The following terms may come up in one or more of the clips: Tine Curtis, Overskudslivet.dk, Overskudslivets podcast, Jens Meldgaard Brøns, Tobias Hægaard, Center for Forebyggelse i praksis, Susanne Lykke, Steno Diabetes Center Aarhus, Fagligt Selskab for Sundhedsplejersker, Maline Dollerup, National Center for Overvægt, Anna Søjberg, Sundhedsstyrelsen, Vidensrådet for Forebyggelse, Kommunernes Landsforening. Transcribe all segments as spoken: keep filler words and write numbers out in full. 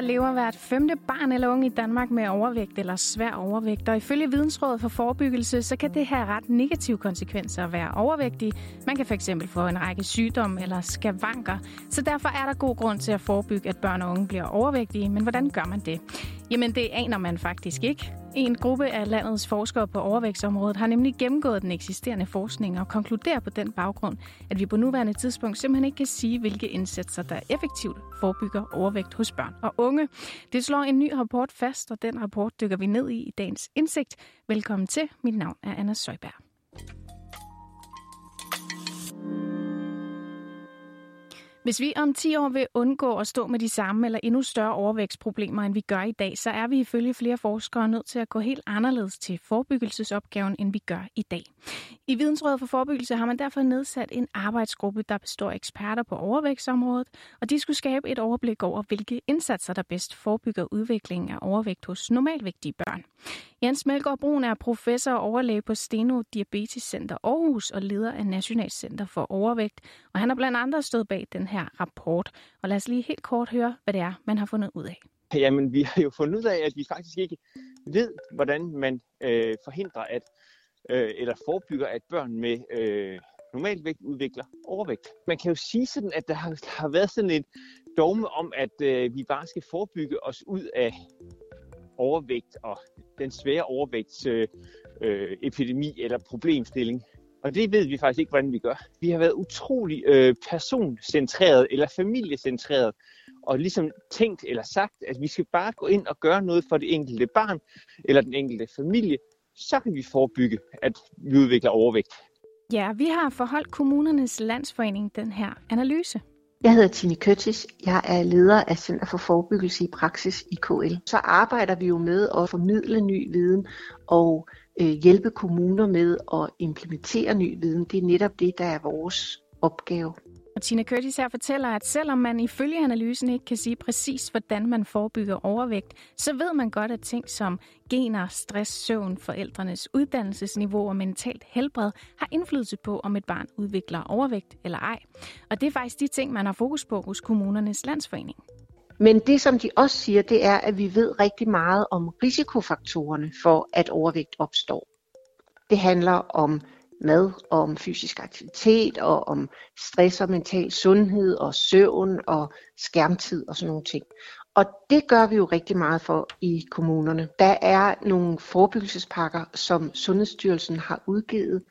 der lever hvert femte barn eller unge i Danmark med overvægt eller svær overvægt. Og ifølge Vidensrådet for Forebyggelse, så kan det have ret negative konsekvenser at være overvægtig. Man kan fx få en række sygdomme eller skavanker. Så derfor er der god grund til at forebygge, at børn og unge bliver overvægtige. Men hvordan gør man det? Jamen, det aner man faktisk ikke. En gruppe af landets forskere på overvægtsområdet har nemlig gennemgået den eksisterende forskning og konkluderer på den baggrund, at vi på nuværende tidspunkt simpelthen ikke kan sige, hvilke indsatser, der effektivt forebygger overvægt hos børn og unge. Det slår en ny rapport fast, og den rapport dykker vi ned i i dagens indsigt. Velkommen til. Mit navn er Anna Søjberg. Hvis vi om ti år vil undgå at stå med de samme eller endnu større overvægtsproblemer, end vi gør i dag, så er vi ifølge flere forskere nødt til at gå helt anderledes til forebyggelsesopgaven, end vi gør i dag. I Vidensrådet for Forebyggelse har man derfor nedsat en arbejdsgruppe, der består af eksperter på overvægtsområdet, og de skulle skabe et overblik over, hvilke indsatser, der bedst forebygger udviklingen af overvægt hos normalvægtige børn. Jens Meldgaard Brøns er professor og overlæge på Steno Diabetes Center Aarhus og leder af National Center for Overvægt, og han har blandt andet stået bag den her rapport. Og lad os lige helt kort høre, hvad det er, man har fundet ud af. Jamen, vi har jo fundet ud af, at vi faktisk ikke ved, hvordan man øh, forhindrer at, øh, eller forebygger, at børn med øh, normalvægt udvikler overvægt. Man kan jo sige sådan, at der har, der har været sådan et dogme om, at øh, vi bare skal forebygge os ud af overvægt og den svære overvægtsepidemi øh, øh, eller problemstilling. Og det ved vi faktisk ikke, hvordan vi gør. Vi har været utrolig øh, personcentreret eller familiecentreret og ligesom tænkt eller sagt, at vi skal bare gå ind og gøre noget for det enkelte barn eller den enkelte familie. Så kan vi forebygge, at vi udvikler overvægt. Ja, vi har forholdt Kommunernes Landsforening den her analyse. Jeg hedder Tine Curtis. Jeg er leder af Center for Forebyggelse i praksis i K L. Så arbejder vi jo med at formidle ny viden og øh, hjælpe kommuner med at implementere ny viden. Det er netop det, der er vores opgave. Og Tine Curtis her fortæller, at selvom man ifølge analysen ikke kan sige præcis, hvordan man forebygger overvægt, så ved man godt, at ting som gener, stress, søvn, forældrenes uddannelsesniveau og mentalt helbred har indflydelse på, om et barn udvikler overvægt eller ej. Og det er faktisk de ting, man har fokus på hos Kommunernes Landsforening. Men det, som de også siger, det er, at vi ved rigtig meget om risikofaktorerne for, at overvægt opstår. Det handler om mad og om fysisk aktivitet og om stress og mental sundhed og søvn og skærmtid og sådan nogle ting. Og det gør vi jo rigtig meget for i kommunerne. Der er nogle forebyggelsespakker, som Sundhedsstyrelsen har udgivet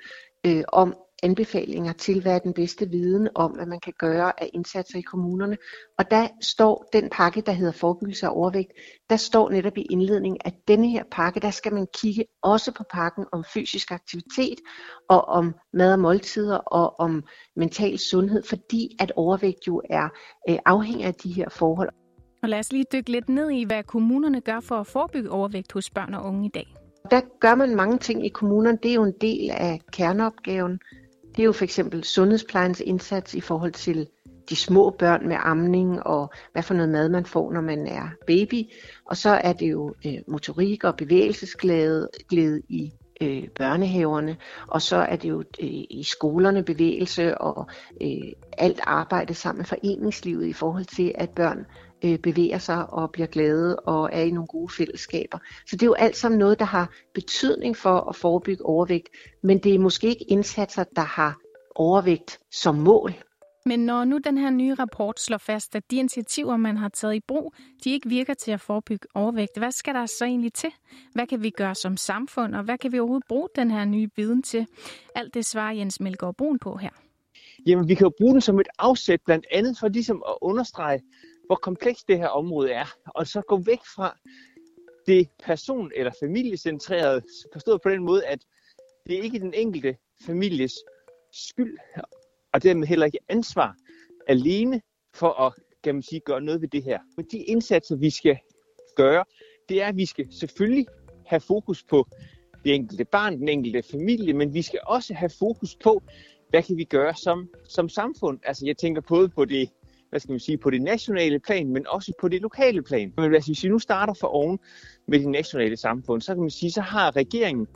øh, om anbefalinger til, hvad er den bedste viden om, hvad man kan gøre af indsatser i kommunerne. Og der står den pakke, der hedder forebyggelse af overvægt, der står netop i indledningen, at denne her pakke, der skal man kigge også på pakken om fysisk aktivitet og om mad og måltider og om mental sundhed, fordi at overvægt jo er afhængig af de her forhold. Og lad os lige dykke lidt ned i, hvad kommunerne gør for at forebygge overvægt hos børn og unge i dag. Der gør man mange ting i kommunerne. Det er jo en del af kerneopgaven. Det er jo for eksempel sundhedsplejens indsats i forhold til de små børn med amning og hvad for noget mad man får, når man er baby. Og så er det jo øh, motorik og bevægelsesglæde glæde i øh, børnehaverne. Og så er det jo øh, i skolerne bevægelse og øh, alt arbejde sammen med foreningslivet i forhold til, at børn øh, bevæger sig og bliver glade og er i nogle gode fællesskaber. Så det er jo alt sammen noget, der har betydning for at forebygge overvægt. Men det er måske ikke indsatser, der har overvægt som mål. Men når nu den her nye rapport slår fast, at de initiativer, man har taget i brug, de ikke virker til at forebygge overvægt, hvad skal der så egentlig til? Hvad kan vi gøre som samfund, og hvad kan vi overhovedet bruge den her nye viden til? Alt det svarer Jens Meldgaard Brøns på her. Jamen, vi kan jo bruge den som et afsæt, blandt andet for ligesom at understrege, hvor komplekst det her område er, og så gå væk fra det person- eller familiecentrerede, forstået på den måde, at det ikke er den enkelte families skyld, og dermed heller ikke ansvar alene for at, kan man sige, gøre noget ved det her. Men de indsatser, vi skal gøre, det er, at vi skal selvfølgelig have fokus på det enkelte barn, den enkelte familie, men vi skal også have fokus på, hvad kan vi gøre som, som samfund. Altså, jeg tænker både på det, hvad skal man sige, på det nationale plan, men også på det lokale plan. Men altså, hvis vi nu starter for oven med det nationale samfund, så kan man sige, så har regeringen,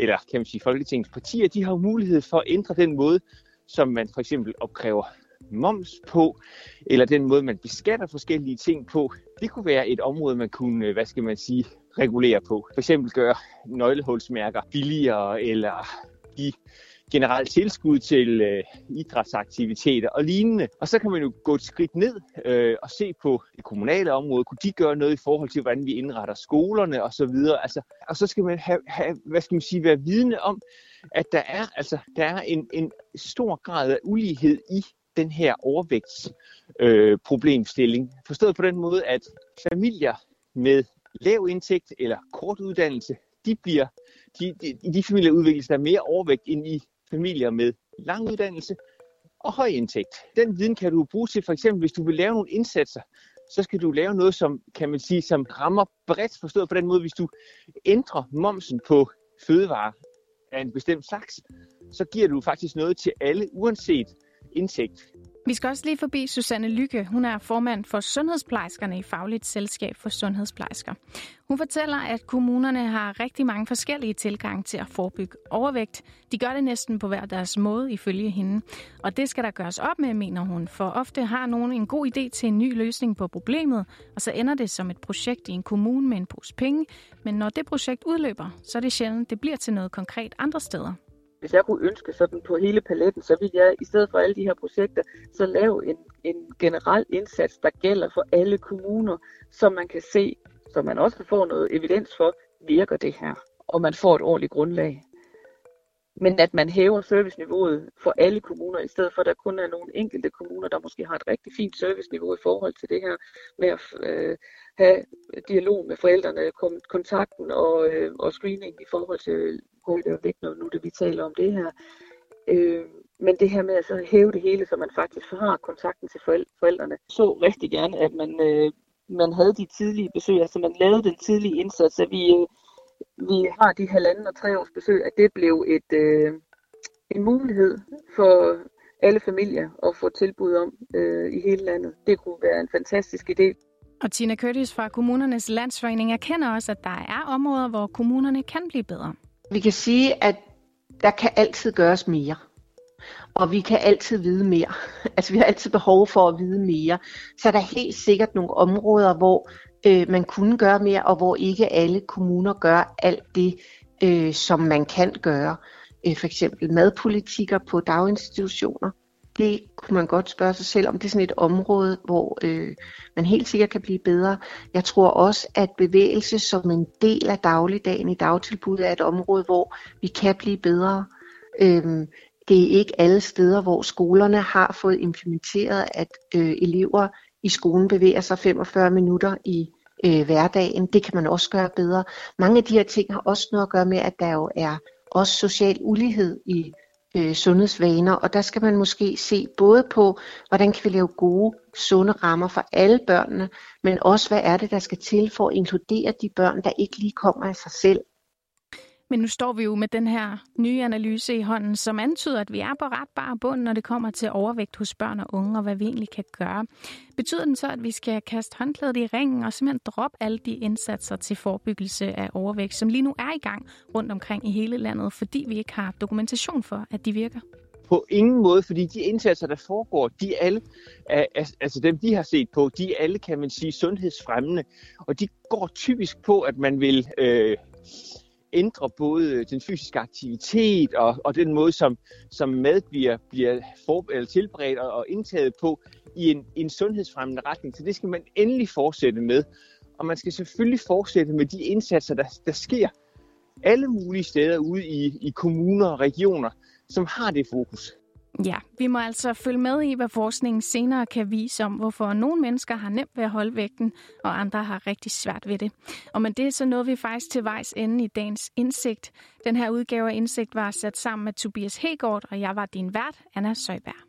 eller kan man sige Folketingets partier, de har mulighed for at ændre den måde, som man for eksempel opkræver moms på, eller den måde, man beskatter forskellige ting på. Det kunne være et område, man kunne, hvad skal man sige, regulere på. For eksempel gøre nøglehulsmærker billigere, eller give generelt tilskud til øh, idrætsaktiviteter og lignende. Og så kan man jo gå et skridt ned øh, og se på det kommunale område. Kunne de gøre noget i forhold til, hvordan vi indretter skolerne osv.? Altså, og så skal man have, have, hvad skal man sige, være vidne om, at der er, altså, der er en, en stor grad af ulighed i den her overvægtsproblemstilling. Øh, Forstået på den måde, at familier med lav indtægt eller kort uddannelse, de bliver, de, de, i de familier udvikles der mere overvægt end i familier med lang uddannelse og høj indtægt. Den viden kan du bruge til, for eksempel hvis du vil lave nogle indsatser, så skal du lave noget, som, kan man sige, som rammer bredt, forstået på den måde. Hvis du ændrer momsen på fødevarer af en bestemt slags, så giver du faktisk noget til alle, uanset indtægt. Vi skal også lige forbi Susanne Lykke. Hun er formand for Sundhedsplejerskerne i Fagligt Selskab for Sundhedsplejersker. Hun fortæller, at kommunerne har rigtig mange forskellige tilgange til at forebygge overvægt. De gør det næsten på hver deres måde, ifølge hende. Og det skal der gøres op med, mener hun, for ofte har nogen en god idé til en ny løsning på problemet, og så ender det som et projekt i en kommune med en pose penge. Men når det projekt udløber, så er det sjældent, det bliver til noget konkret andre steder. Hvis jeg kunne ønske sådan på hele paletten, så ville jeg i stedet for alle de her projekter, så lave en, en generel indsats, der gælder for alle kommuner, som man kan se, så man også kan få noget evidens for, virker det her, og man får et ordentligt grundlag. Men at man hæver serviceniveauet for alle kommuner, i stedet for at der kun er nogle enkelte kommuner, der måske har et rigtig fint serviceniveau i forhold til det her med at øh, have dialog med forældrene, kontakten og, øh, og screening i forhold til højde og vægt, når nu det vi taler om det her. Øh, men det her med at så hæve det hele, så man faktisk har kontakten til forældrene, så rigtig gerne, at man, øh, man havde de tidlige besøg, altså man lavede den tidlige indsats, at vi... Øh, Vi har de halvanden og tre års besøg, at det blev et, øh, en mulighed for alle familier at få tilbud om øh, i hele landet. Det kunne være en fantastisk idé. Og Tine Curtis fra Kommunernes Landsforening erkender også, at der er områder, hvor kommunerne kan blive bedre. Vi kan sige, at der kan altid gøres mere. Og vi kan altid vide mere. Altså vi har altid behov for at vide mere. Så der er helt sikkert nogle områder, hvor øh, man kunne gøre mere, og hvor ikke alle kommuner gør alt det, øh, som man kan gøre. Øh, for eksempel madpolitikker på daginstitutioner. Det kunne man godt spørge sig selv om. Det er sådan et område, hvor øh, man helt sikkert kan blive bedre. Jeg tror også, at bevægelse som en del af dagligdagen i dagtilbuddet er et område, hvor vi kan blive bedre. Øh, Det er ikke alle steder, hvor skolerne har fået implementeret, at øh, elever i skolen bevæger sig femogfyrre minutter i øh, hverdagen. Det kan man også gøre bedre. Mange af de her ting har også noget at gøre med, at der jo er også social ulighed i øh, sundhedsvaner. Og der skal man måske se både på, hvordan kan vi lave gode, sunde rammer for alle børnene, men også hvad er det, der skal til for at inkludere de børn, der ikke lige kommer af sig selv. Men nu står vi jo med den her nye analyse i hånden, som antyder, at vi er på ret bar bund, når det kommer til overvægt hos børn og unge, og hvad vi egentlig kan gøre. Betyder den så, at vi skal kaste håndklædet i ringen og simpelthen droppe alle de indsatser til forebyggelse af overvægt, som lige nu er i gang rundt omkring i hele landet, fordi vi ikke har dokumentation for, at de virker? På ingen måde, fordi de indsatser, der foregår, de alle, altså dem, de har set på, de alle, kan man sige, sundhedsfremmende, og de går typisk på, at man vil... Øh, ændre både den fysiske aktivitet og, og den måde, som, som mad bliver, bliver for, eller tilberedt og, og indtaget på i en, en sundhedsfremmende retning. Så det skal man endelig fortsætte med. Og man skal selvfølgelig fortsætte med de indsatser, der, der sker alle mulige steder ude i, i kommuner og regioner, som har det fokus. Ja, vi må altså følge med i, hvad forskningen senere kan vise om, hvorfor nogle mennesker har nemt ved at holde vægten, og andre har rigtig svært ved det. Og med det så nåede vi faktisk til vejs ende i dagens Indsigt. Den her udgave af Indsigt var sat sammen med Tobias Hægaard, og jeg var din vært, Anna Søjberg.